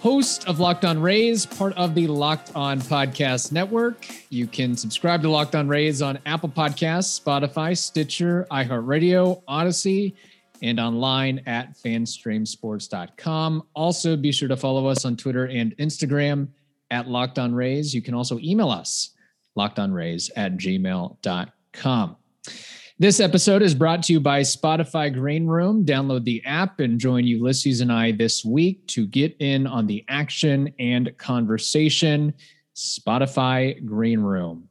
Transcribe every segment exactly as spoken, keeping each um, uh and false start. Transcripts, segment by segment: Host of Locked On Rays, part of the Locked On Podcast Network. You can subscribe to Locked On Rays on Apple Podcasts, Spotify, Stitcher, iHeartRadio, Odyssey, and online at fan stream sports dot com. Also, be sure to follow us on Twitter and Instagram at Locked On Rays. You can also email us, locked on rays at gmail dot com. This episode is brought to you by Spotify Greenroom. Download the app and join Ulysses and I this week to get in on the action and conversation. Spotify Greenroom.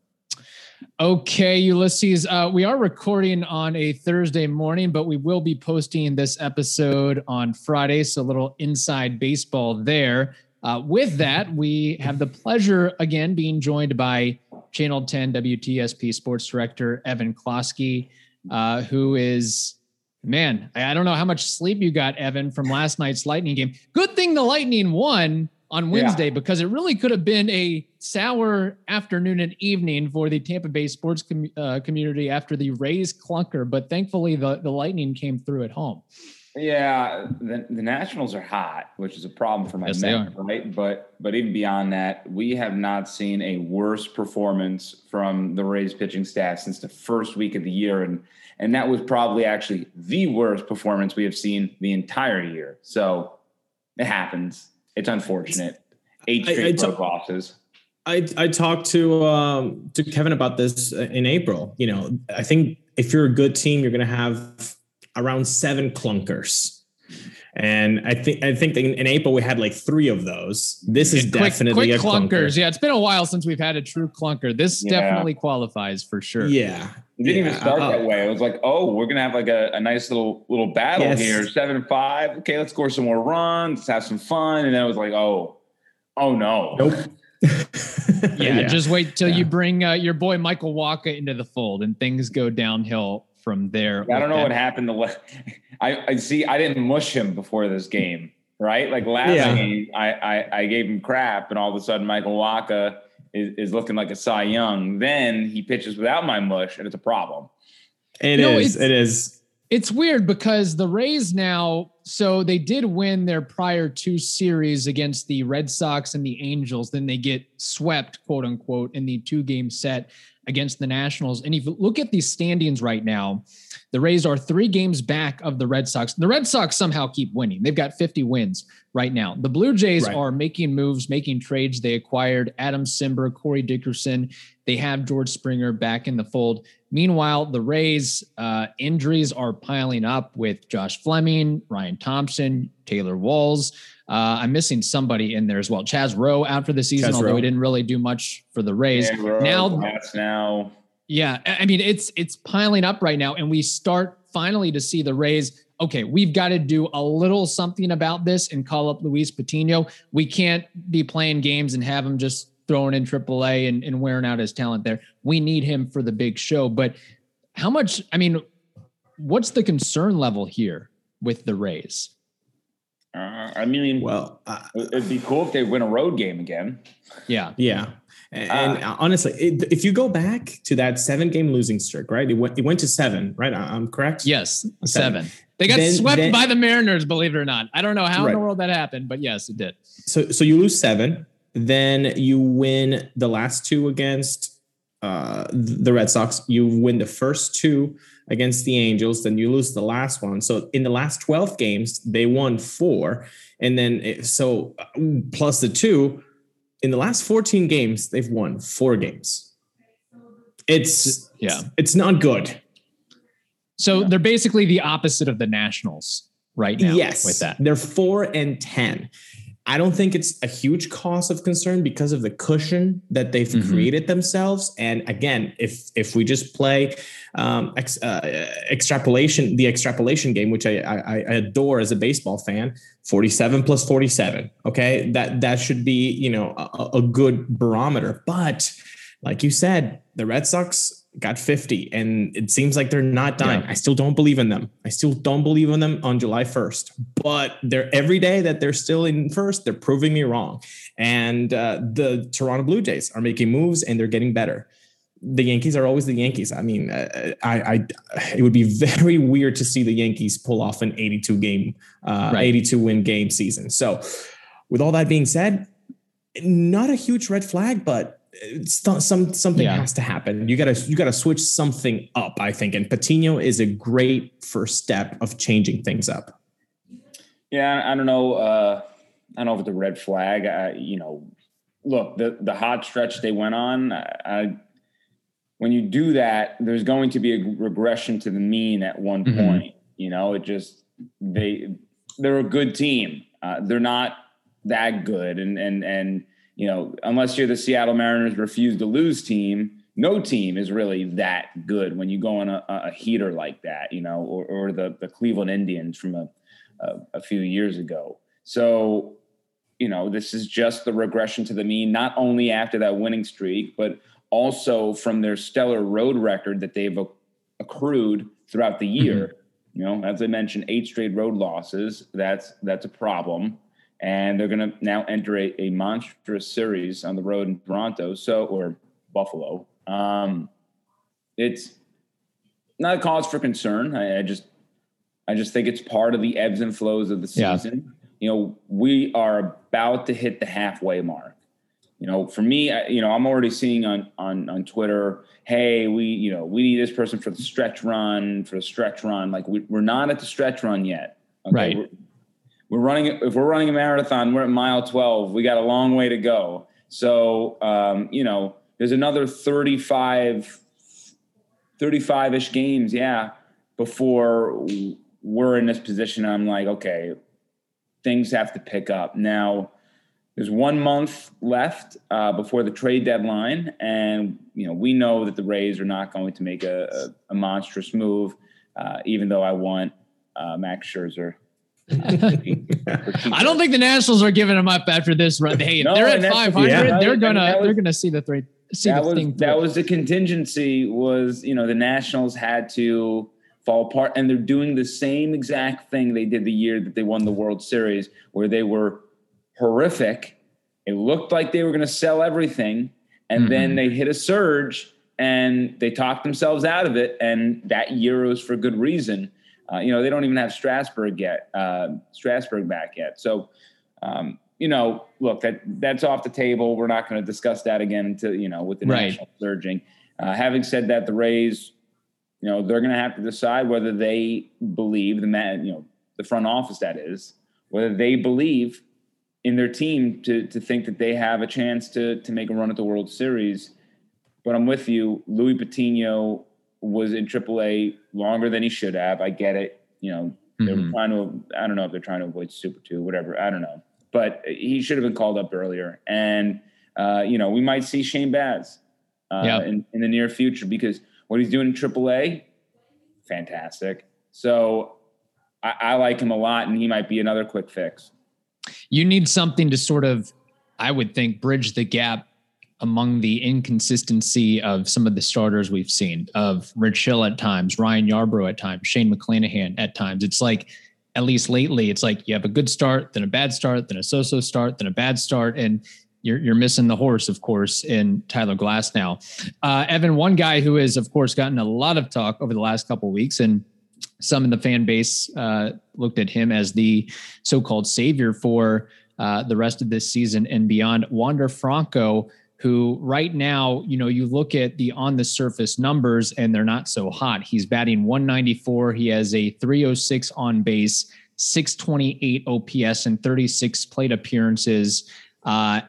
Okay, Ulysses, uh, we are recording on a Thursday morning, but we will be posting this episode on Friday, so a little inside baseball there. Uh, with that, we have the pleasure, again, being joined by Channel ten W T S P Sports Director Evan Klosky, uh, who is, man, I don't know how much sleep you got, Evan, from last night's Lightning game. Good thing the Lightning won on Wednesday, yeah, because it really could have been a sour afternoon and evening for the Tampa Bay sports com- uh, community after the Rays clunker, but thankfully the, the Lightning came through at home. Yeah, the, the Nationals are hot, which is a problem for my yes, men, right? But but even beyond that, we have not seen a worse performance from the Rays pitching staff since the first week of the year, and and that was probably actually the worst performance we have seen the entire year. So it happens. It's unfortunate. Eight straight road losses. I I talked to um, to Kevin about this in April. You know, I think if you're a good team, you're going to have around seven clunkers. And I think, I think in April we had like three of those. This is quick, definitely quick a clunkers. Clunker. Yeah. It's been a while since we've had a true clunker. This yeah. definitely qualifies for sure. Yeah. It didn't yeah. even start uh, that way. It was like, oh, we're going to have like a, a nice little, little battle yes. here. Seven, five. Okay. Let's score some more runs. Let's have some fun. And then it was like, Oh, Oh no. Nope. yeah, yeah. Just wait till yeah. you bring uh, your boy, Michael Wacha, into the fold and things go downhill from there. I don't know what happened. To, I, I see. I didn't mush him before this game, right? Like last yeah. game, I, I I gave him crap, and all of a sudden Michael Wacha is, is looking like a Cy Young. Then he pitches without my mush, and it's a problem. It you is. Know, it is. It's weird because the Rays now. So they did win their prior two series against the Red Sox and the Angels. Then they get swept, quote unquote, in the two-game set against the Nationals. And if you look at these standings right now, the Rays are three games back of the Red Sox. The Red Sox somehow keep winning. They've got fifty wins right now. The Blue Jays right. are making moves, making trades. They acquired Adam Simber, Corey Dickerson. They have George Springer back in the fold. Meanwhile, the Rays uh, injuries are piling up with Josh Fleming, Ryan Thompson, Taylor Walls. Uh, I'm missing somebody in there as well. Chaz Rowe out for the season, Chaz although Rowe. He didn't really do much for the Rays. Yeah, Rowe, now, that's now, yeah, I mean it's it's piling up right now, and we start finally to see the Rays. Okay, we've got to do a little something about this and call up Luis Patino. We can't be playing games and have him just throwing in triple A and, and wearing out his talent there. We need him for the big show. But how much? I mean, what's the concern level here with the Rays? Uh, I mean, well, uh, it'd be cool if they win a road game again. Yeah. Yeah. And, uh, and honestly, it, if you go back to that seven game losing streak, right? It went, it went to seven, right? I'm correct. Yes. Seven. seven. They got then, swept then, by the Mariners, believe it or not. I don't know how right. in the world that happened, but yes, it did. So, so you lose seven, then you win the last two against uh, the Red Sox. You win the first two against the Angels, then you lose the last one. So in the last twelve games, they won four. And then, so plus the two, in the last fourteen games, they've won four games. It's, yeah, it's not good. So yeah. they're basically the opposite of the Nationals right now. Yes, with that. They're four and ten. I don't think it's a huge cause of concern because of the cushion that they've mm-hmm. created themselves. And again, if if we just play um, ex, uh, extrapolation, the extrapolation game, which I, I, I adore as a baseball fan, forty-seven plus forty-seven. Okay, that that should be, you know, a, a good barometer. But like you said, the Red Sox got fifty, and it seems like they're not dying. Yeah. I still don't believe in them. I still don't believe in them on July first, but they're every day that they're still in first, they're proving me wrong. And uh, the Toronto Blue Jays are making moves and they're getting better. The Yankees are always the Yankees. I mean, uh, I, I, it would be very weird to see the Yankees pull off an eighty-two game, uh, right. eighty-two win game season. So with all that being said, not a huge red flag, but it's not, some, something yeah. has to happen. You gotta, you gotta switch something up, I think. And Patino is a great first step of changing things up. Yeah. I don't know. Uh, I don't know if the red flag, I, you know, look, the, the hot stretch they went on, I, I when you do that, there's going to be a regression to the mean at one mm-hmm. point. You know, it just, they, they're a good team. Uh, they're not that good. And, and, and, you know, unless you're the Seattle Mariners refuse to lose team, no team is really that good when you go on a, a heater like that, you know, or, or the, the Cleveland Indians from a, a, a few years ago. So, you know, this is just the regression to the mean, not only after that winning streak, but also from their stellar road record that they've accrued throughout the year. Mm-hmm. You know, as I mentioned, eight straight road losses. That's that's a problem. And they're going to now enter a, a monstrous series on the road in Toronto, so or Buffalo. Um, it's not a cause for concern. I, I just I just think it's part of the ebbs and flows of the season. Yeah. You know, we are about to hit the halfway mark. You know, for me, I, you know, I'm already seeing on, on, on Twitter, hey, we, you know, we need this person for the stretch run, for the stretch run. Like we, we're not at the stretch run yet. Okay? Right. We're, we're running, if we're running a marathon, we're at mile twelve. We got a long way to go. So, um, you know, there's another thirty-five, thirty-five-ish games. Yeah. Before we're in this position, I'm like, okay, things have to pick up now. There's one month left uh, before the trade deadline, and you know we know that the Rays are not going to make a, a, a monstrous move. Uh, even though I want uh, Max Scherzer, uh, I don't think the Nationals are giving him up after this run. Hey, if no, they're at five hundred. Yeah. They're gonna was, they're gonna see the three. See that the was thing that was the contingency was you know the Nationals had to fall apart, and they're doing the same exact thing they did the year that they won the World Series, where they were horrific. It looked like they were going to sell everything. And mm-hmm. then they hit a surge and they talked themselves out of it. And that year was for good reason. Uh, you know, they don't even have Strasburg yet, uh, Strasburg back yet. So, um, you know, look, that that's off the table. We're not going to discuss that again until, you know, with the right. national surging. Uh, having said that, the Rays, you know, they're going to have to decide whether they believe the man, you know, the front office that is, whether they believe in their team to to think that they have a chance to to make a run at the World Series. But I'm with you. Louis Patino was in triple A longer than he should have. I get it. You know, they mm-hmm. were trying to, I don't know if they're trying to avoid Super two, whatever. I don't know. But he should have been called up earlier. And, uh, you know, we might see Shane Baz uh, yeah. in, in the near future because what he's doing in triple A, fantastic. So I, I like him a lot, and he might be another quick fix. You need something to sort of, I would think, bridge the gap among the inconsistency of some of the starters we've seen, of Rich Hill at times, Ryan Yarbrough at times, Shane McClanahan at times. It's like, at least lately, it's like you have a good start, then a bad start, then a so-so start, then a bad start, and you're you're missing the horse, of course, in Tyler Glasnow. Uh, Evan, one guy who has, of course, gotten a lot of talk over the last couple of weeks, and some in the fan base uh, looked at him as the so-called savior for uh, the rest of this season and beyond. Wander Franco, who right now, you know, you look at the on-the-surface numbers and they're not so hot. He's batting one ninety-four. He has a three oh six on base, six twenty-eight O P S, and thirty-six plate appearances. Uh,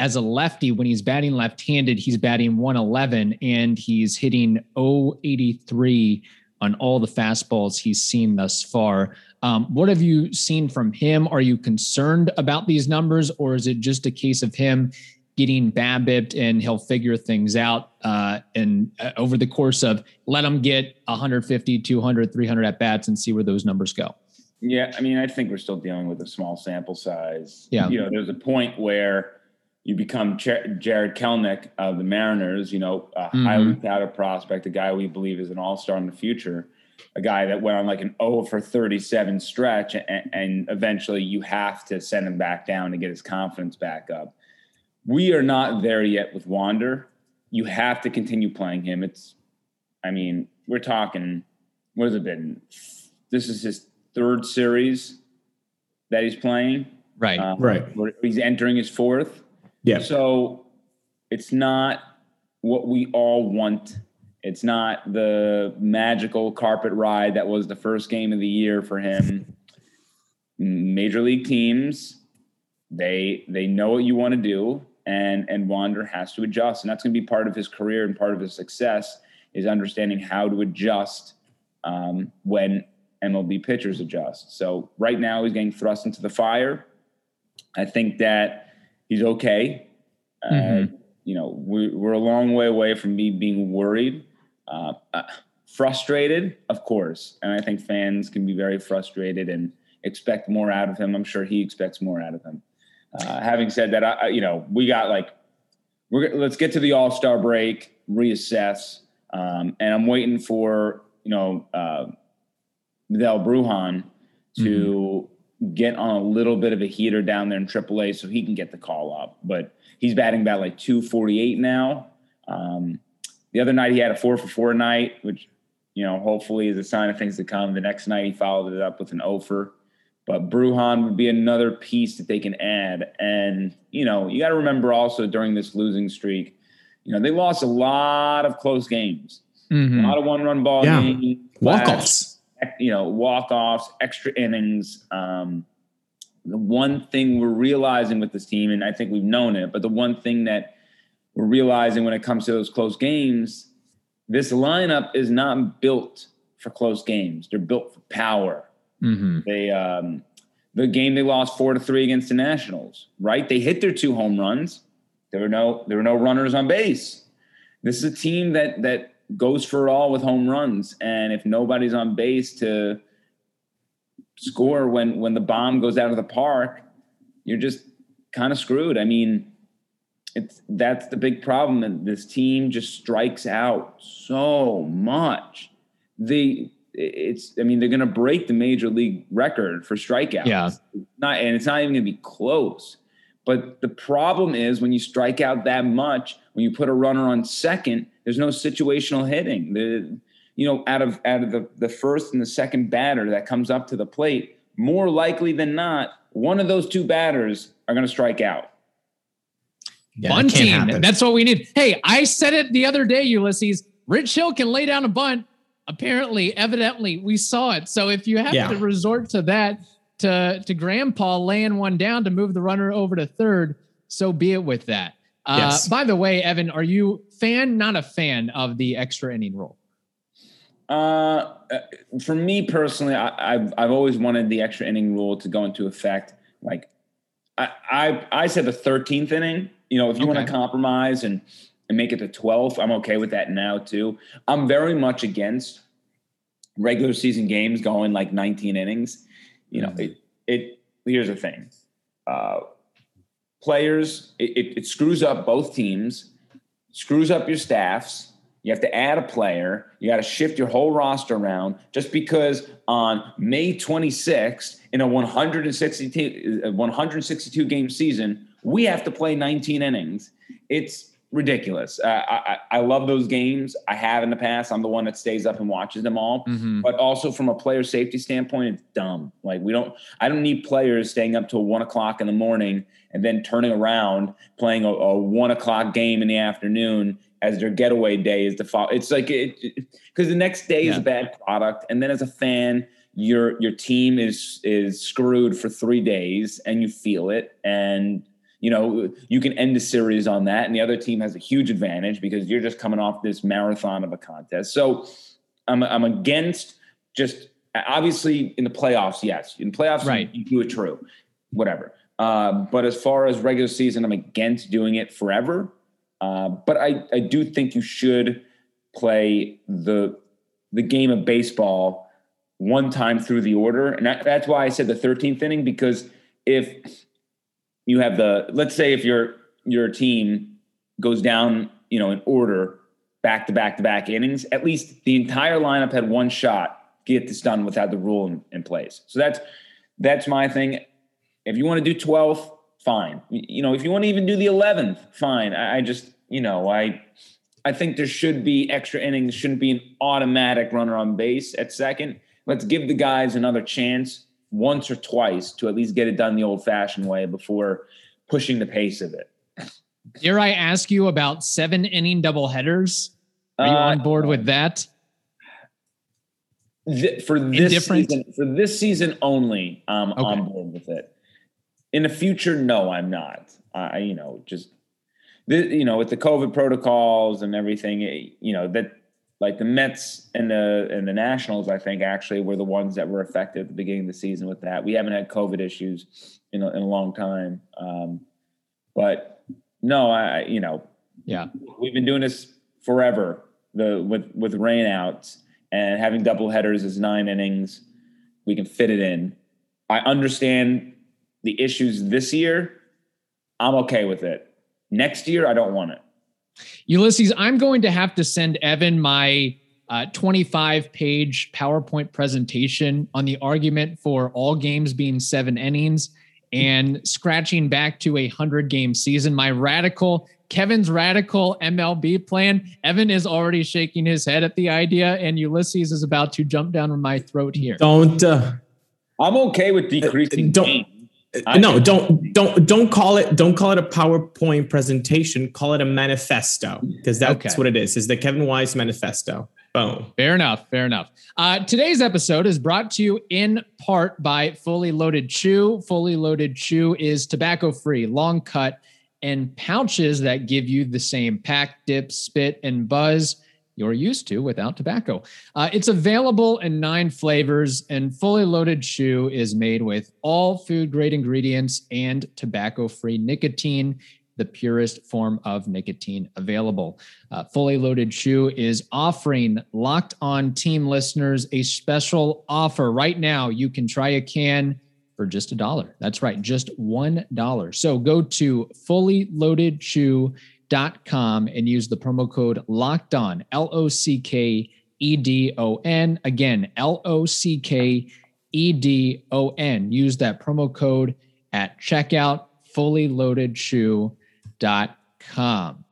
as a lefty, when he's batting left-handed, he's batting one eleven, and he's hitting oh eighty-three on all the fastballs he's seen thus far. Um, what have you seen from him? Are you concerned about these numbers, or is it just a case of him getting BABIP'd and he'll figure things out uh, and uh, over the course of let him get one fifty, two hundred, three hundred at bats and see where those numbers go? Yeah. I mean, I think we're still dealing with a small sample size. Yeah. You know, there's a point where you become Jer- Jared Kelenic of the Mariners, you know, a mm-hmm. highly touted prospect, a guy we believe is an all-star in the future, a guy that went on like an oh for thirty-seven stretch, and, and eventually you have to send him back down to get his confidence back up. We are not there yet with Wander. You have to continue playing him. It's, I mean, we're talking, what has it been? This is his third series that he's playing. Right, um, right. He's entering his fourth. Yeah. So it's not what we all want. It's not the magical carpet ride that was the first game of the year for him. Major league teams, they they know what you want to do, and and Wander has to adjust. And that's going to be part of his career, and part of his success is understanding how to adjust um, when M L B pitchers adjust. So right now he's getting thrust into the fire. I think that he's okay. Uh, mm-hmm. You know, we, we're a long way away from me being worried. Uh, uh, frustrated, of course. And I think fans can be very frustrated and expect more out of him. I'm sure he expects more out of him. Uh, having said that, I, I, you know, we got like, we're let's get to the All-Star break, reassess. Um, and I'm waiting for, you know, uh, Miguel Brujan to... Mm-hmm. get on a little bit of a heater down there in triple A so he can get the call up. But he's batting about like two forty-eight now. Um, the other night he had a four for four night, which, you know, hopefully is a sign of things to come. The next night he followed it up with an oh for. But Brujan would be another piece that they can add. And, you know, you got to remember also during this losing streak, you know, they lost a lot of close games. Mm-hmm. A lot of one-run ball yeah. games. Walk-offs. You know, walk-offs, extra innings. Um, the one thing we're realizing with this team, and I think we've known it, but the one thing that we're realizing when it comes to those close games, this lineup is not built for close games. They're built for power. Mm-hmm. They um, the game they lost four to three against the Nationals, right? They hit their two home runs. There were no there were no runners on base. This is a team that that. goes for it all with home runs. And if nobody's on base to score when, when the bomb goes out of the park, you're just kind of screwed. I mean, it's, that's the big problem. And this team just strikes out so much. They it's, I mean, they're going to break the major league record for strikeouts. Yeah. Not, and it's not even going to be close, but the problem is when you strike out that much, when you put a runner on second, there's no situational hitting. The, you know, out of out of the, the first and the second batter that comes up to the plate, more likely than not, one of those two batters are going to strike out. Yeah, bunt that team. Happen. That's what we need. Hey, I said it the other day, Ulysses. Rich Hill can lay down a bunt. Apparently, evidently, we saw it. So if you have yeah. to resort to that, to, to Grandpa laying one down to move the runner over to third, so be it with that. Uh, yes. By the way, Evan, are you fan, not a fan of the extra inning rule? Uh, for me personally, I, I've I've always wanted the extra inning rule to go into effect. Like I I, I said, the thirteenth inning. You know, if you okay. want to compromise and and make it the twelfth, I'm okay with that now too. I'm very much against regular season games going like nineteen innings. You know, mm-hmm. it, it. Here's the thing. Uh, Players, it, it, it screws up both teams, screws up your staffs. You have to add a player. You got to shift your whole roster around just because on May twenty-sixth in a one hundred sixty-two, one hundred sixty-two game season, we have to play nineteen innings. It's ridiculous. Uh, I, I love those games. I have in the past. I'm the one that stays up and watches them all. Mm-hmm. But also from a player safety standpoint, it's dumb. Like we don't, I don't need players staying up till one o'clock in the morning and then turning around playing a, a one o'clock game in the afternoon as their getaway day is the fall. It's like, it, because the next day yeah. is a bad product. And then as a fan, your, your team is, is screwed for three days and you feel it. And, you know, you can end the series on that. And the other team has a huge advantage because you're just coming off this marathon of a contest. So I'm, I'm against just obviously in the playoffs. Yes. In playoffs, right. you, you do it true, whatever. Uh, but as far as regular season, I'm against doing it forever. Uh, but I, I do think you should play the the game of baseball one time through the order. And that, that's why I said the thirteenth inning, because if you have the, let's say if you're your team goes down, you know, in order back to back to back innings, at least the entire lineup had one shot to get this done without the rule in, in place. So that's, that's my thing. If you want to do twelfth, fine. You know, if you want to even do the eleventh, fine. I, I just, you know, I, I think there should be extra innings, shouldn't be an automatic runner on base at second. Let's give the guys another chance once or twice to at least get it done the old fashioned way before pushing the pace of it. Dare I ask you about seven inning double headers? Are you uh, on board with that? Th- for this season, for this season only, I'm okay. on board with it. In the future, no, I'm not. I, uh, you know, just, the, you know, with the COVID protocols and everything, it, you know, that like the Mets and the and the Nationals, I think actually were the ones that were affected at the beginning of the season with that. We haven't had COVID issues in a, in a long time, um, but no, I, you know, yeah, we've been doing this forever. The with with rain outs and having double headers is nine innings. We can fit it in. I understand the issues this year. I'm okay with it. Next year, I don't want it. Ulysses, I'm going to have to send Evan my uh, twenty-five page PowerPoint presentation on the argument for all games being seven innings and scratching back to a hundred game season. My radical, Kevin's radical M L B plan. Evan is already shaking his head at the idea, and Ulysses is about to jump down on my throat here. Don't. Uh, I'm okay with decreasing uh, don't. games. I no, don't don't don't call it don't call it a PowerPoint presentation. Call it a manifesto, because that's okay. what it is. Is the Kevin Wise manifesto. Boom. Fair enough. Fair enough. Uh, today's episode is brought to you in part by Fully Loaded Chew. Fully Loaded Chew is tobacco free, long cut, and pouches that give you the same pack, dip, spit, and buzz you're used to without tobacco. Uh, it's available in nine flavors, and Fully Loaded Chew is made with all food-grade ingredients and tobacco-free nicotine, the purest form of nicotine available. Uh, Fully Loaded Chew is offering Locked On team listeners a special offer. Right now, you can try a can for just a dollar. That's right, just one dollar. So go to fully loaded chew dot com and use the promo code Locked On, L O C K E D O N. Again, L O C K E D O N. Use that promo code at checkout, fully loaded chew dot com.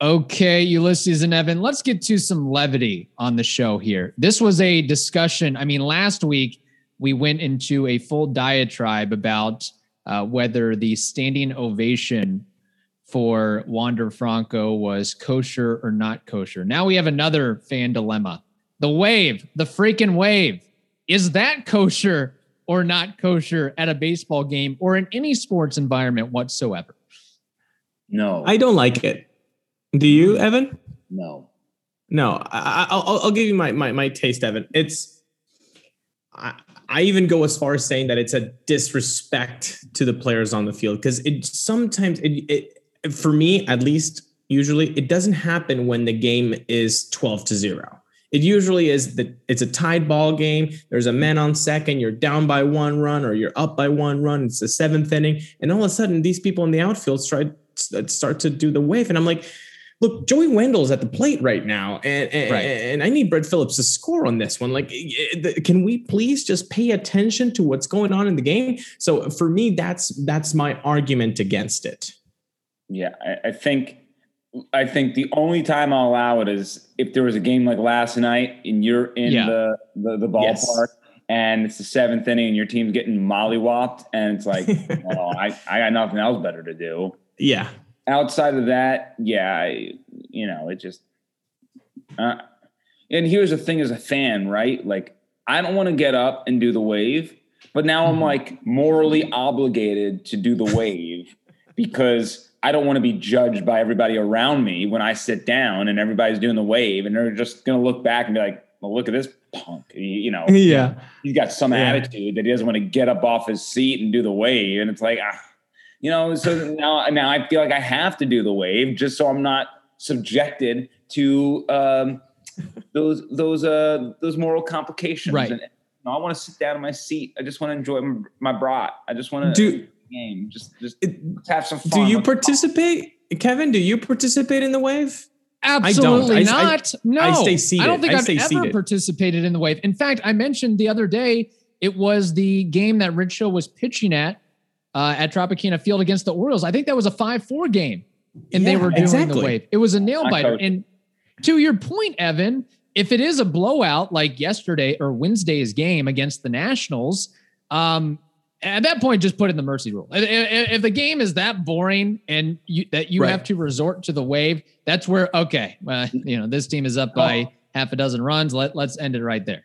Okay, Ulysses and Evan, let's get to some levity on the show here. This was a discussion. I mean, last week we went into a full diatribe about uh, whether the standing ovation for Wander Franco was kosher or not kosher. Now we have another fan dilemma. The wave, the freaking wave. Is that kosher or not kosher at a baseball game or in any sports environment whatsoever? No. I don't like it. Do you, Evan? No. No. I, I'll, I'll give you my, my, my taste, Evan. It's... I, I even go as far as saying that it's a disrespect to the players on the field, because it sometimes... it. it For me, at least, usually it doesn't happen when the game is twelve to zero. It usually is that it's a tied ball game. There's a man on second. You're down by one run or you're up by one run. It's the seventh inning. And all of a sudden, these people in the outfield start, start to do the wave. And I'm like, look, Joey Wendell's at the plate right now. And, and, right. and I need Brett Phillips to score on this one. Like, can we please just pay attention to what's going on in the game? So for me, that's that's my argument against it. Yeah, I, I think I think the only time I'll allow it is if there was a game like last night and you're in yeah. the, the, the ballpark yes. and it's the seventh inning and your team's getting mollywopped and it's like, oh, I, I got nothing else better to do. Yeah. Outside of that, yeah, I, you know, it just uh, – and here's the thing as a fan, right? Like, I don't want to get up and do the wave, but now I'm, like, morally obligated to do the wave because – I don't want to be judged by everybody around me when I sit down and everybody's doing the wave and they're just going to look back and be like, well, look at this punk, you know, yeah, he's got some yeah. attitude that he doesn't want to get up off his seat and do the wave. And it's like, ah, you know, so now, now I feel like I have to do the wave just so I'm not subjected to um, those, those, uh, those moral complications. Right. And, you know, I want to sit down in my seat. I just want to enjoy my brat. I just want to do game. Just just it, have some fun. Do you participate, Kevin? Do you participate in the wave? Absolutely I don't. I, not. I, no, I stay seated. I don't think I I've ever seated. participated in the wave. In fact, I mentioned the other day it was the game that Rich Hill was pitching at uh, at Tropicana Field against the Orioles. I think that was a five four game, and yeah, they were doing exactly. the wave. It was a nail biter. And to your point, Evan, if it is a blowout like yesterday or Wednesday's game against the Nationals, um, at that point, just put in the mercy rule. If the game is that boring and you, that you right. have to resort to the wave, that's where, okay, well, you know, this team is up by oh. half a dozen runs. Let, let's end it right there.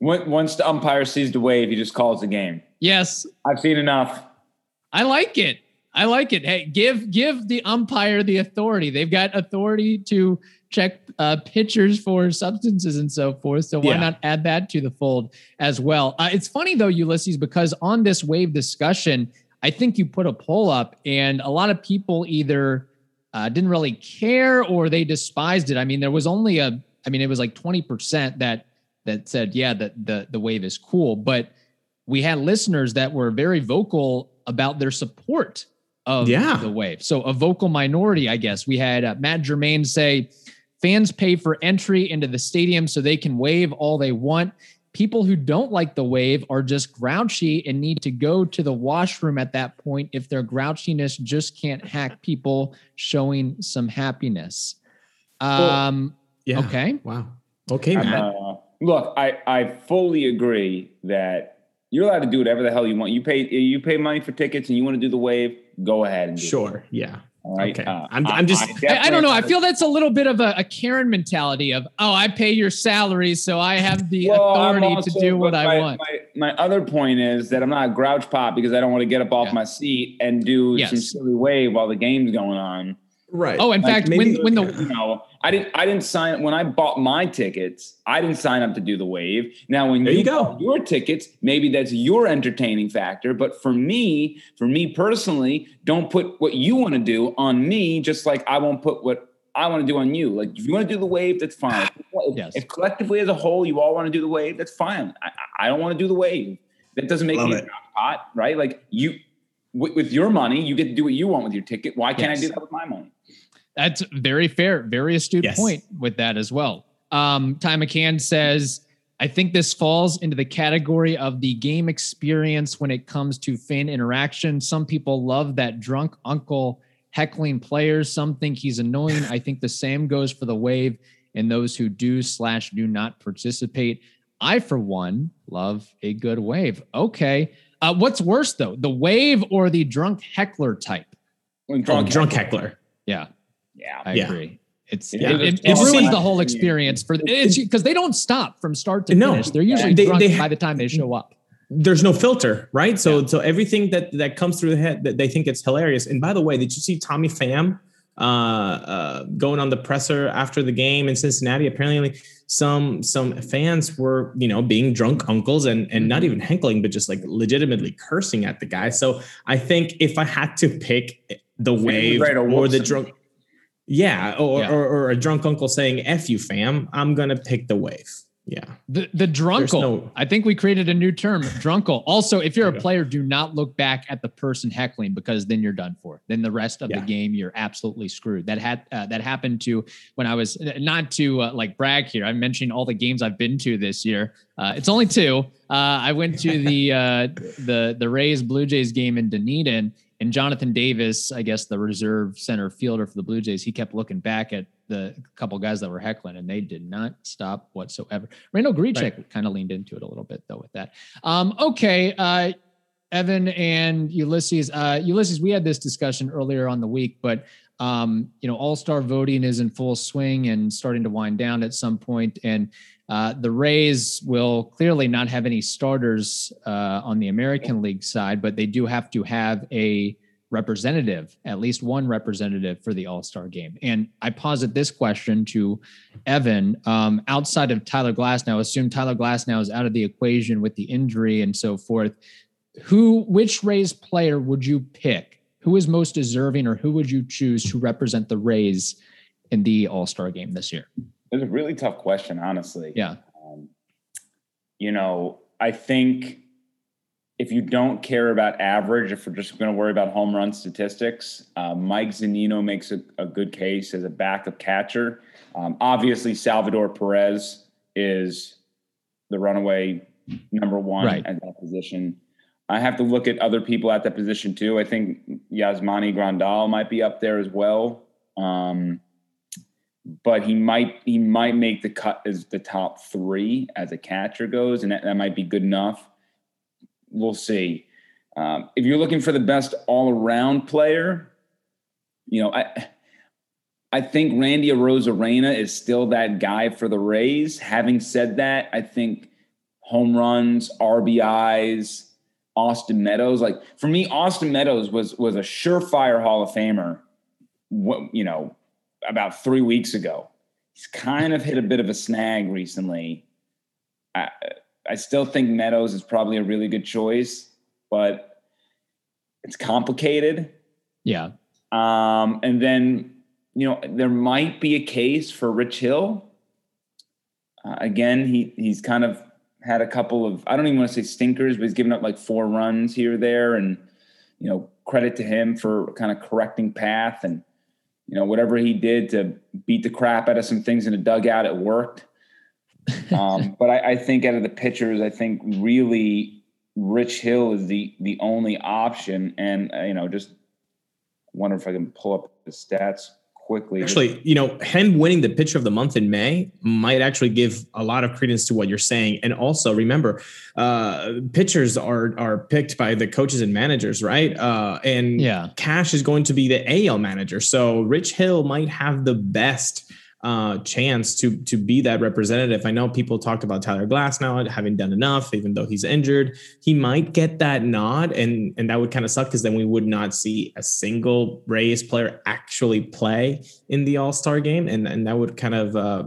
Once the umpire sees the wave, he just calls the game. Yes. I've seen enough. I like it. I like it. Hey, give give the umpire the authority. They've got authority to check uh, pitchers for substances and so forth. So why yeah. not add that to the fold as well? Uh, it's funny though, Ulysses, because on this wave discussion, I think you put a poll up and a lot of people either uh, didn't really care or they despised it. I mean, there was only a, I mean, it was like twenty percent that, that said, yeah, the, the, the wave is cool. But we had listeners that were very vocal about their support of yeah. the wave. So a vocal minority, I guess. We had uh, Matt Germain say, fans pay for entry into the stadium so they can wave all they want. People who don't like the wave are just grouchy and need to go to the washroom at that point if their grouchiness just can't hack people showing some happiness. Um, yeah. Okay. Wow. Okay, Matt. Uh, look, I, I fully agree that you're allowed to do whatever the hell you want. You pay you pay money for tickets and you want to do the wave, go ahead and do sure. it. Yeah. All right. Okay. Uh, I'm, I'm just, I, I, I don't know. I feel that's a little bit of a, a Karen mentality of, oh, I pay your salary, so I have the well, authority also, to do what my, I want. My, my other point is that I'm not a grouch pop because I don't want to get up off yeah. my seat and do yes. some silly wave while the game's going on. Right. Oh, in like fact, maybe, when, when the, you know, I didn't, I didn't sign when I bought my tickets, I didn't sign up to do the wave. Now, when you, you go your tickets, maybe that's your entertaining factor. But for me, for me personally, don't put what you want to do on me. Just like I won't put what I want to do on you. Like if you want to do the wave, that's fine. If, yes. if collectively as a whole, you all want to do the wave, that's fine. I, I don't want to do the wave. That doesn't make Love me it. hot, right? Like you, w- with your money, you get to do what you want with your ticket. Why can't yes. I do that with my money? That's very fair, very astute yes. point with that as well. Um, Ty McCann says, I think this falls into the category of the game experience when it comes to fan interaction. Some people love that drunk uncle heckling players. Some think he's annoying. I think the same goes for the wave and those who do slash do not participate. I, for one, love a good wave. Okay. Uh, what's worse, though? The wave or the drunk heckler type? Drunk, oh, drunk heckler. heckler. Yeah. Yeah, I yeah. agree. It's yeah. it, it, it ruins the whole experience for it's because they don't stop from start to no, finish. They're usually they, drunk they, by the time they show up. There's no filter, right? So yeah. so everything that, that comes through the head that they think it's hilarious. And by the way, did you see Tommy Pham uh, uh, going on the presser after the game in Cincinnati? Apparently, some some fans were you know being drunk uncles and and not even heckling, but just like legitimately cursing at the guy. So I think if I had to pick the wave right, or, or the drunk. Yeah or, yeah, or or a drunk uncle saying "F you, fam." I'm gonna pick the wave. Yeah, the the drunkle. No... I think we created a new term, drunkle. Also, if you're a player, do not look back at the person heckling because then you're done for. Then the rest of yeah. the game, you're absolutely screwed. That had uh, that happened to when I was not to uh, like brag here. I mentioned all the games I've been to this year. Uh, it's only two. Uh, I went to the uh, the the Rays Blue Jays game in Dunedin. And Jonathan Davis, I guess the reserve center fielder for the Blue Jays, he kept looking back at the couple guys that were heckling, and they did not stop whatsoever. Randall Grichuk right. kind of leaned into it a little bit, though, with that. Um, okay, uh, Evan and Ulysses. Uh, Ulysses, we had this discussion earlier on the week, but um, you know, All-Star voting is in full swing and starting to wind down at some point, and uh, the Rays will clearly not have any starters uh, on the American League side, but they do have to have a representative, at least one representative for the All-Star game. And I posit this question to Evan, um, outside of Tyler Glasnow, assume Tyler Glasnow is out of the equation with the injury and so forth. Who, which Rays player would you pick? Who is most deserving or who would you choose to represent the Rays in the All-Star game this year? It's a really tough question, honestly. Yeah. Um, you know, I think if you don't care about average, if we're just going to worry about home run statistics, uh, Mike Zunino makes a, a good case as a backup catcher. Um, obviously, Salvador Perez is the runaway number one right. at that position. I have to look at other people at that position too. I think Yasmani Grandal might be up there as well, um, but he might he might make the cut as the top three as a catcher goes, and that, that might be good enough. We'll see. Um, if you're looking for the best all-around player, you know, I I think Randy Arozarena is still that guy for the Rays. Having said that, I think home runs, R B Is, Austin Meadows. Like for me, Austin Meadows was was a surefire Hall of Famer. What, you know, about three weeks ago, he's kind of hit a bit of a snag recently. I I still think Meadows is probably a really good choice, but it's complicated. Yeah. Um, and then you know there might be a case for Rich Hill. Uh, again, he he's kind of had a couple of, I don't even want to say stinkers, but he's given up like four runs here or there. And, you know, credit to him for kind of correcting path and, you know, whatever he did to beat the crap out of some things in a dugout, it worked. Um, but I, I think out of the pitchers, I think really Rich Hill is the, the only option. And, uh, you know, just wonder if I can pull up the stats quickly. Actually, you know, him winning the pitcher of the month in May might actually give a lot of credence to what you're saying. And also remember, uh, pitchers are are picked by the coaches and managers, right? Uh, and yeah. Cash is going to be the A L manager. So Rich Hill might have the best uh, chance to to be that representative. I know people talked about Tyler Glasnow having done enough, even though he's injured. He might get that nod, and and that would kind of suck because then we would not see a single Rays player actually play in the All-Star game, and and that would kind of uh,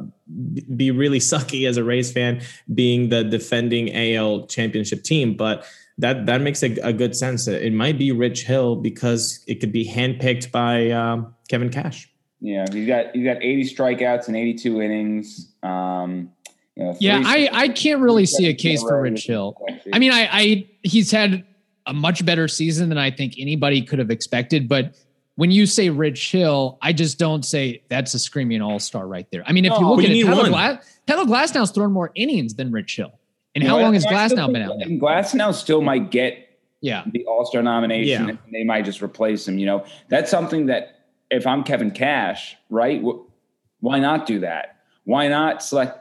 be really sucky as a Rays fan, being the defending A L championship team. But that that makes a, a good sense. It might be Rich Hill because it could be handpicked by um, Kevin Cash. Yeah, he's got he's got eighty strikeouts and eighty-two innings. Um, you know, yeah, I, I can't really see a case for Rich Hill. I mean, I, I he's had a much better season than I think anybody could have expected. But when you say Rich Hill, I just don't say that's a screaming all-star right there. I mean, if you look at it, Tyler, Gla- Tyler Glasnow's thrown more innings than Rich Hill. And how long has Glasnow been out there? Glasnow still might get yeah the all-star nomination. Yeah. And they might just replace him. You know, that's something that, if I'm Kevin Cash, right, why not do that? Why not select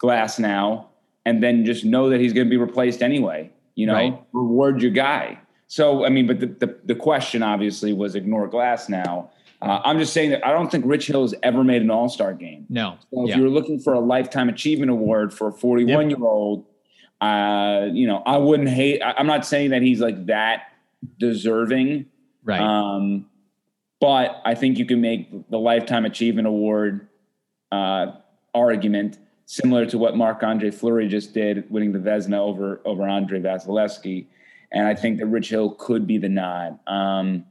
Glasnow and then just know that he's going to be replaced anyway? You know, right. Reward your guy. So, I mean, but the, the, the question obviously was ignore Glasnow. Uh, I'm just saying that I don't think Rich Hill has ever made an all-star game. No. So if yeah. you're looking for a lifetime achievement award for a forty-one-year-old, yep. uh, you know, I wouldn't hate – I'm not saying that he's like that deserving. Right. Um But I think you can make the Lifetime Achievement Award uh, argument similar to what Marc-Andre Fleury just did, winning the Vezina over over Andre Vasilevsky. And I think that Rich Hill could be the nod. Um,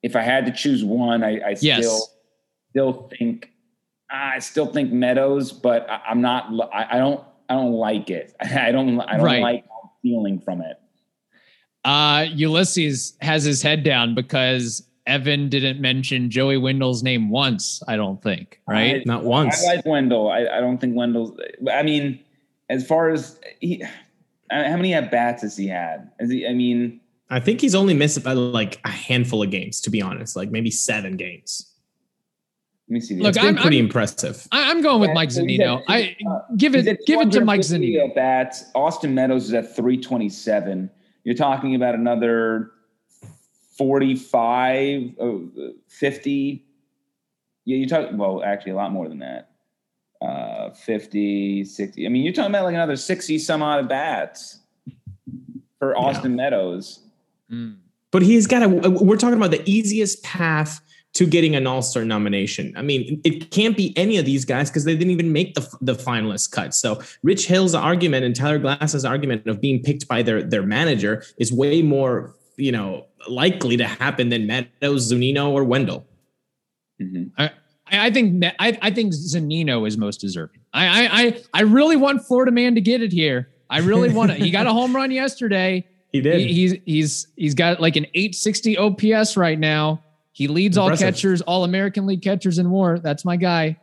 if I had to choose one, I, I yes. still still think I still think Meadows, but I, I'm not. I, I don't. I don't like it. I don't. I don't right. like the feeling from it. Uh, Ulysses has his head down because Evan didn't mention Joey Wendell's name once, I don't think, right? I, Not once. I like Wendell. I, I don't think Wendell's – I mean, as far as he, – how many at-bats has he had? Is he, I mean – I think he's only missed like a handful of games, to be honest, like maybe seven games. Let me see. This. Look, it's been I'm, pretty I'm, impressive. I, I'm going with Mike Zunino. I uh, give it give it to Mike Zunino. At-bats. Austin Meadows is at three twenty-seven. You're talking about another – forty-five, fifty. Yeah, you talk, well, actually a lot more than that. Uh, fifty, sixty. I mean, you're talking about like another sixty some odd of bats for Austin yeah. Meadows. Mm. But he's got a, we're talking about the easiest path to getting an all-star nomination. I mean, it can't be any of these guys because they didn't even make the the finalist cut. So Rich Hill's argument and Tyler Glass's argument of being picked by their, their manager is way more, you know, likely to happen than Meadows, Zunino, or Wendell. Mm-hmm. I, I think I, I think Zunino is most deserving. I I I really want Florida Man to get it here. I really want it. He got a home run yesterday. He did. He, he's he's he's got like an eight sixty O P S right now. He leads Impressive. all catchers, all American League catchers in WAR. That's my guy.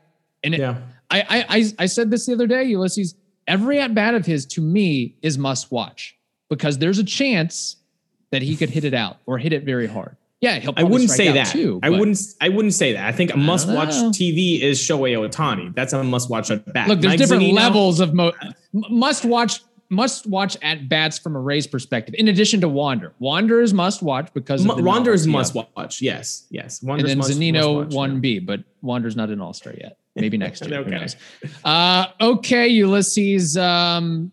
And yeah. it, I, I I said this the other day, Ulysses. Every at bat of his to me is must watch because there's a chance that he could hit it out or hit it very hard. Yeah, he'll. I wouldn't say that. Too, I wouldn't. I wouldn't say that. I think a must-watch T V is Shohei Ohtani. That's a must-watch at bat. Look, there's Mike different Zunino. levels of mo- must-watch. Must-watch at bats from a Rays perspective. In addition to Wander, Wander is must-watch because of the Wander is must-watch. Yes, yes. Wander's and then must, Zunino one B, yeah. but Wander's not an All-Star yet. Maybe next year. okay. Uh, okay, Ulysses. Um,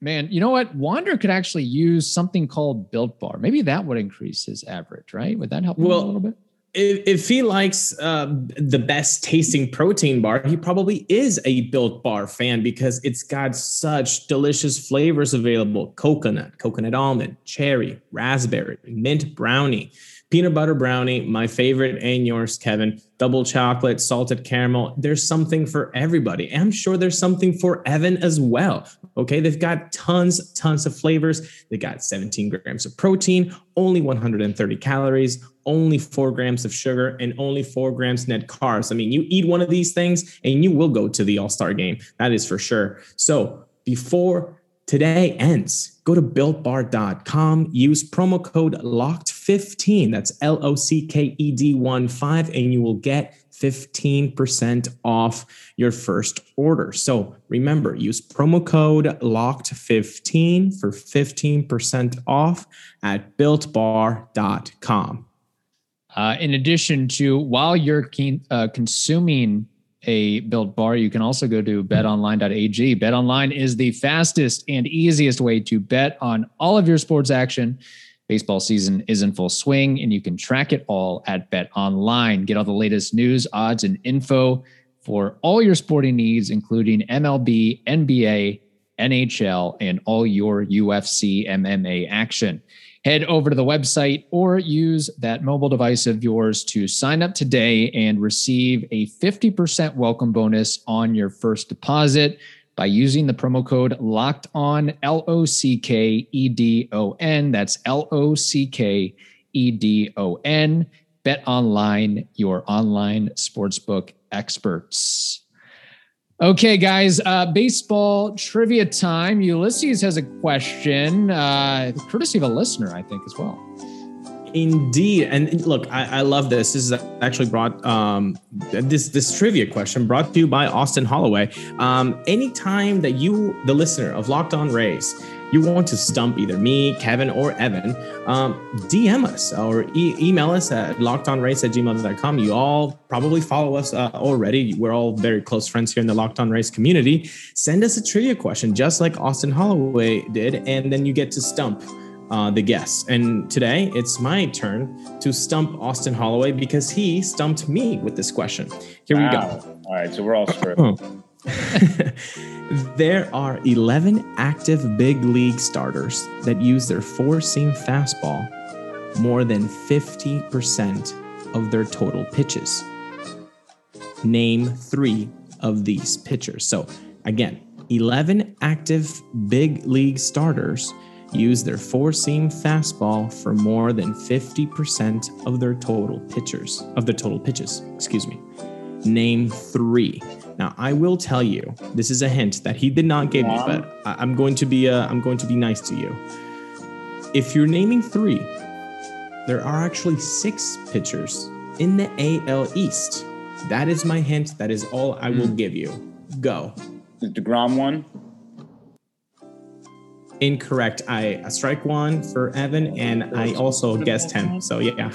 Man, you know what? Wander could actually use something called Built Bar. Maybe that would increase his average, right? Would that help him well, a little bit? If, if he likes uh, the best tasting protein bar, he probably is a Built Bar fan because it's got such delicious flavors available. Coconut, coconut almond, cherry, raspberry, mint brownie, peanut butter brownie, my favorite and yours, Kevin, double chocolate, salted caramel. There's something for everybody. And I'm sure there's something for Evan as well. Okay, they've got tons, tons of flavors. They got seventeen grams of protein, only one hundred thirty calories, only four grams of sugar, and only four grams net carbs. I mean, you eat one of these things and you will go to the All-Star game. That is for sure. So before today ends, go to built bar dot com, use promo code locked fifteen, that's L O C K E D one five, and you will get fifteen percent off your first order. So remember, use promo code locked fifteen for fifteen percent off at built bar dot com. Uh, in addition to, while you're keen, uh, consuming a Built Bar, you can also go to bet online dot a g. BetOnline is the fastest and easiest way to bet on all of your sports action. Baseball season is in full swing, and you can track it all at BetOnline. Get all the latest news, odds, and info for all your sporting needs, including M L B, N B A, N H L, and all your U F C M M A action. Head over to the website or use that mobile device of yours to sign up today and receive a fifty percent welcome bonus on your first deposit by using the promo code LOCKEDON, L O C K E D O N. That's L O C K E D O N. Bet Online, your online sportsbook experts. Okay, guys, uh, baseball trivia time. Ulysses has a question, uh, courtesy of a listener, I think, as well. Indeed. And look, I, I love this. This is actually brought um, this this trivia question brought to you by Austin Holloway. Um, anytime that you, the listener of Locked On Rays, you want to stump either me, Kevin, or Evan, um, D M us or e- email us at locked on rays at gmail dot com. You all probably follow us uh, already. We're all very close friends here in the Locked On Rays community. Send us a trivia question, just like Austin Holloway did, and then you get to stump uh, the guests. And today, it's my turn to stump Austin Holloway because he stumped me with this question. Here wow. we go. All right, so we're all screwed. There are eleven active big league starters that use their four-seam fastball more than fifty percent of their total pitches. Name three of these pitchers. So again, eleven active big league starters use their four-seam fastball for more than fifty percent of their total pitchers, of their total pitches, excuse me. Name three. Now, I will tell you, this is a hint that he did not give me, but I'm going to be uh, I'm going to be nice to you. If you're naming three, there are actually six pitchers in the A L East. That is my hint. That is all I will give you. Go. Is DeGrom one? Incorrect. I, I strike one for Evan, and I also guessed him. So, yeah.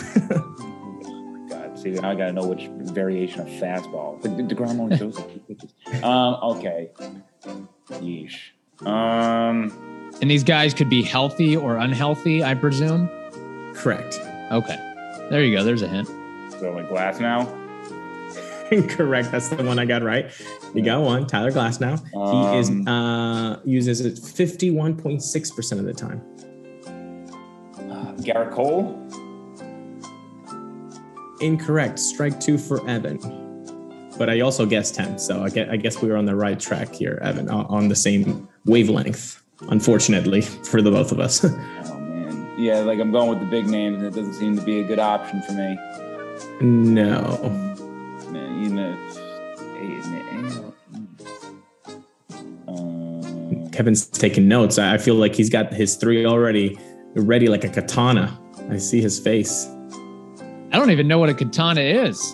I gotta know which variation of fastball. The, the DeGrom only throws like two pitches. Um, okay. Yeesh. Um, and these guys could be healthy or unhealthy, I presume? Correct. Okay. There you go. There's a hint. So, like Glasnow? Correct. That's the one I got right. You got one. Tyler Glasnow. Um, he is uh, uses it fifty-one point six percent of the time. Uh, Garrett Cole? Incorrect. Strike two for Evan. But I also guessed him, so I guess, I guess we were on the right track here, Evan, on the same wavelength, unfortunately, for the both of us. yeah, like I'm going with the big names, and it doesn't seem to be a good option for me. No. You know, um, Kevin's taking notes. I feel like he's got his three already ready like a katana. I see his face. I don't even know what a katana is,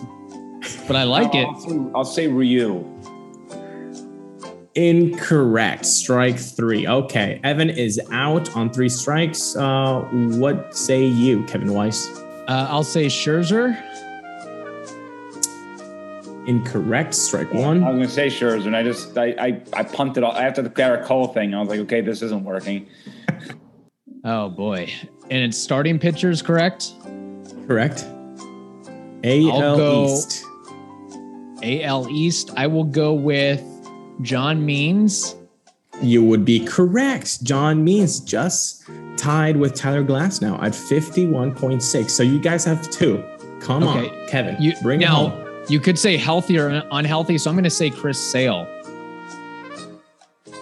but I like no, it. I'll say, I'll say Ryu. Incorrect. Strike three. Okay. Evan is out on three strikes. Uh, what say you, Kevin Weiss? Uh, I'll say Scherzer. Incorrect. Strike one. I was going to say Scherzer, and I just, I, I, I punted all, after the Garrett Cole thing. I was like, okay, this isn't working. Oh, boy. And it's starting pitchers, correct? Correct. A L East. A L East. I will go with John Means. You would be correct. John Means just tied with Tyler Glass now at fifty-one point six. So you guys have two. Come okay. on, Kevin. You, bring now, it home. You could say healthy or unhealthy, so I'm going to say Chris Sale.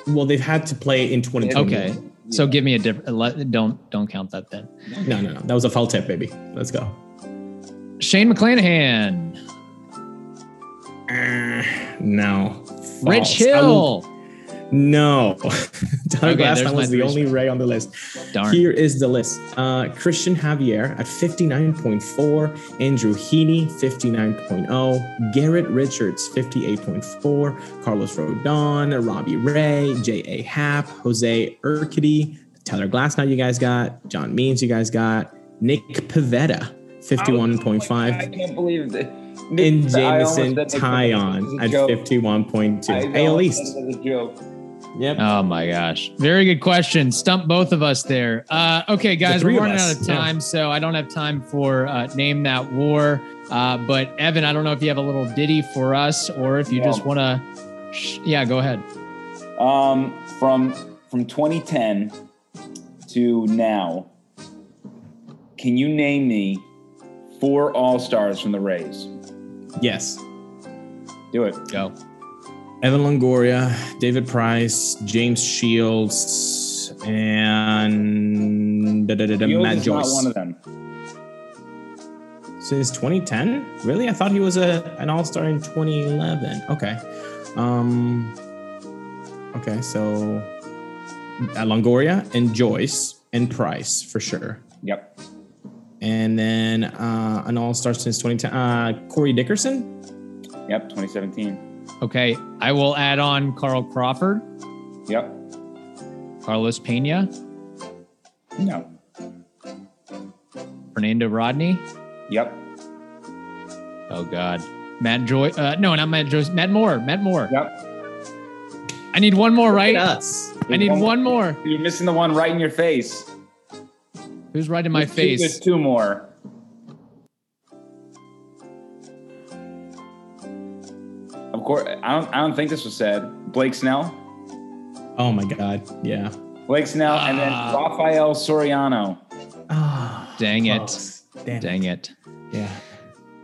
Well, they've had to play in twenty twenty. Okay, yeah. So give me a different. Don't don't count that then. No, no, no. That was a foul tip, baby. Let's go. Shane McClanahan. Uh, no. False. Rich Hill. No. Tyler okay, Glasnow was the only Ray on the list. Darn. Here is the list. Uh, Christian Javier at fifty-nine point four. Andrew Heaney, fifty-nine point oh. Garrett Richards, fifty-eight point four. Carlos Rodon, Robbie Ray, J A. Happ, Jose Urquidy, Tyler Glasnow you guys got, John Means you guys got, Nick Pivetta, fifty-one point five. I can't believe that. And Jameson Taillon at fifty-one point two. A L East. Yep. Oh my gosh. Very good question. Stumped both of us there. Uh, okay, guys, we're running out of time, yeah. So I don't have time for uh, Name That War. Uh, but Evan, I don't know if you have a little ditty for us or if you yeah. just want to. Sh- yeah, go ahead. Um, from from twenty ten to now, can you name me four All-Stars from the Rays? Yes. Do it. Go. Evan Longoria, David Price, James Shields, and da, da, da, da, Matt Joyce. Not one of them. Since twenty ten? Really? I thought he was a an All-Star in twenty eleven. Okay. Um. Okay, so Longoria and Joyce and Price for sure. Yep. And then uh, an all-star since twenty ten, uh, Corey Dickerson. Yep, twenty seventeen. Okay, I will add on Carl Crawford. Yep. Carlos Pena. No. Fernando Rodney. Yep. Oh God, Matt Joy. Uh, no, not Matt Joyce. Matt Moore. Matt Moore. Yep. I need one more, Look right? Us. I need one, one more. You're missing the one right in your face. Who's right in my there's face? Two, there's two more. Of course, I don't. I don't think this was said. Blake Snell. Oh my God! Yeah. Blake Snell, uh, and then Rafael Soriano. Oh, dang it! Damn dang it. it! Yeah.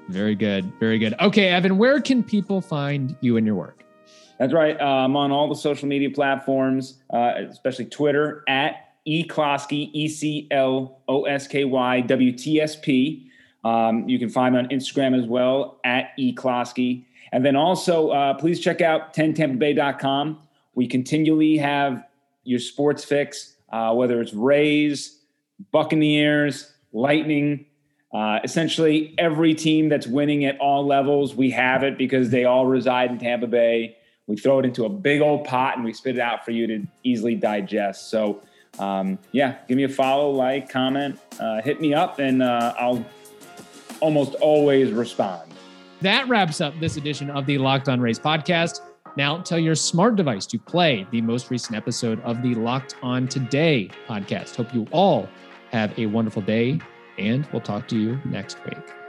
Very good. Very good. Okay, Evan, where can people find you and your work? That's right. Uh, I'm on all the social media platforms, uh, especially Twitter at E Klosky, E C L O S K Y, W T S P. Um, you can find me on Instagram as well, at E Klosky. And then also, uh, please check out ten tampa bay dot com. We continually have your sports fix, uh, whether it's Rays, Buccaneers, Lightning. Uh, essentially, every team that's winning at all levels, we have it because they all reside in Tampa Bay. We throw it into a big old pot and we spit it out for you to easily digest. So, Um, yeah, give me a follow, like, comment, uh, hit me up, and uh, I'll almost always respond. That wraps up this edition of the Locked On Rays podcast. Now tell your smart device to play the most recent episode of the Locked On Today podcast. Hope you all have a wonderful day, and we'll talk to you next week.